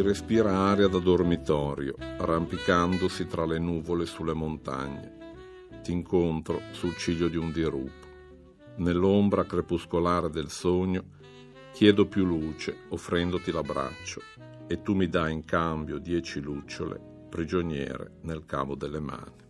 si respira aria da dormitorio, arrampicandosi tra le nuvole sulle montagne. Ti incontro sul ciglio di un dirupo. Nell'ombra crepuscolare del sogno chiedo più luce, offrendoti l'abbraccio, e tu mi dai in cambio 10 lucciole, prigioniere nel cavo delle mani.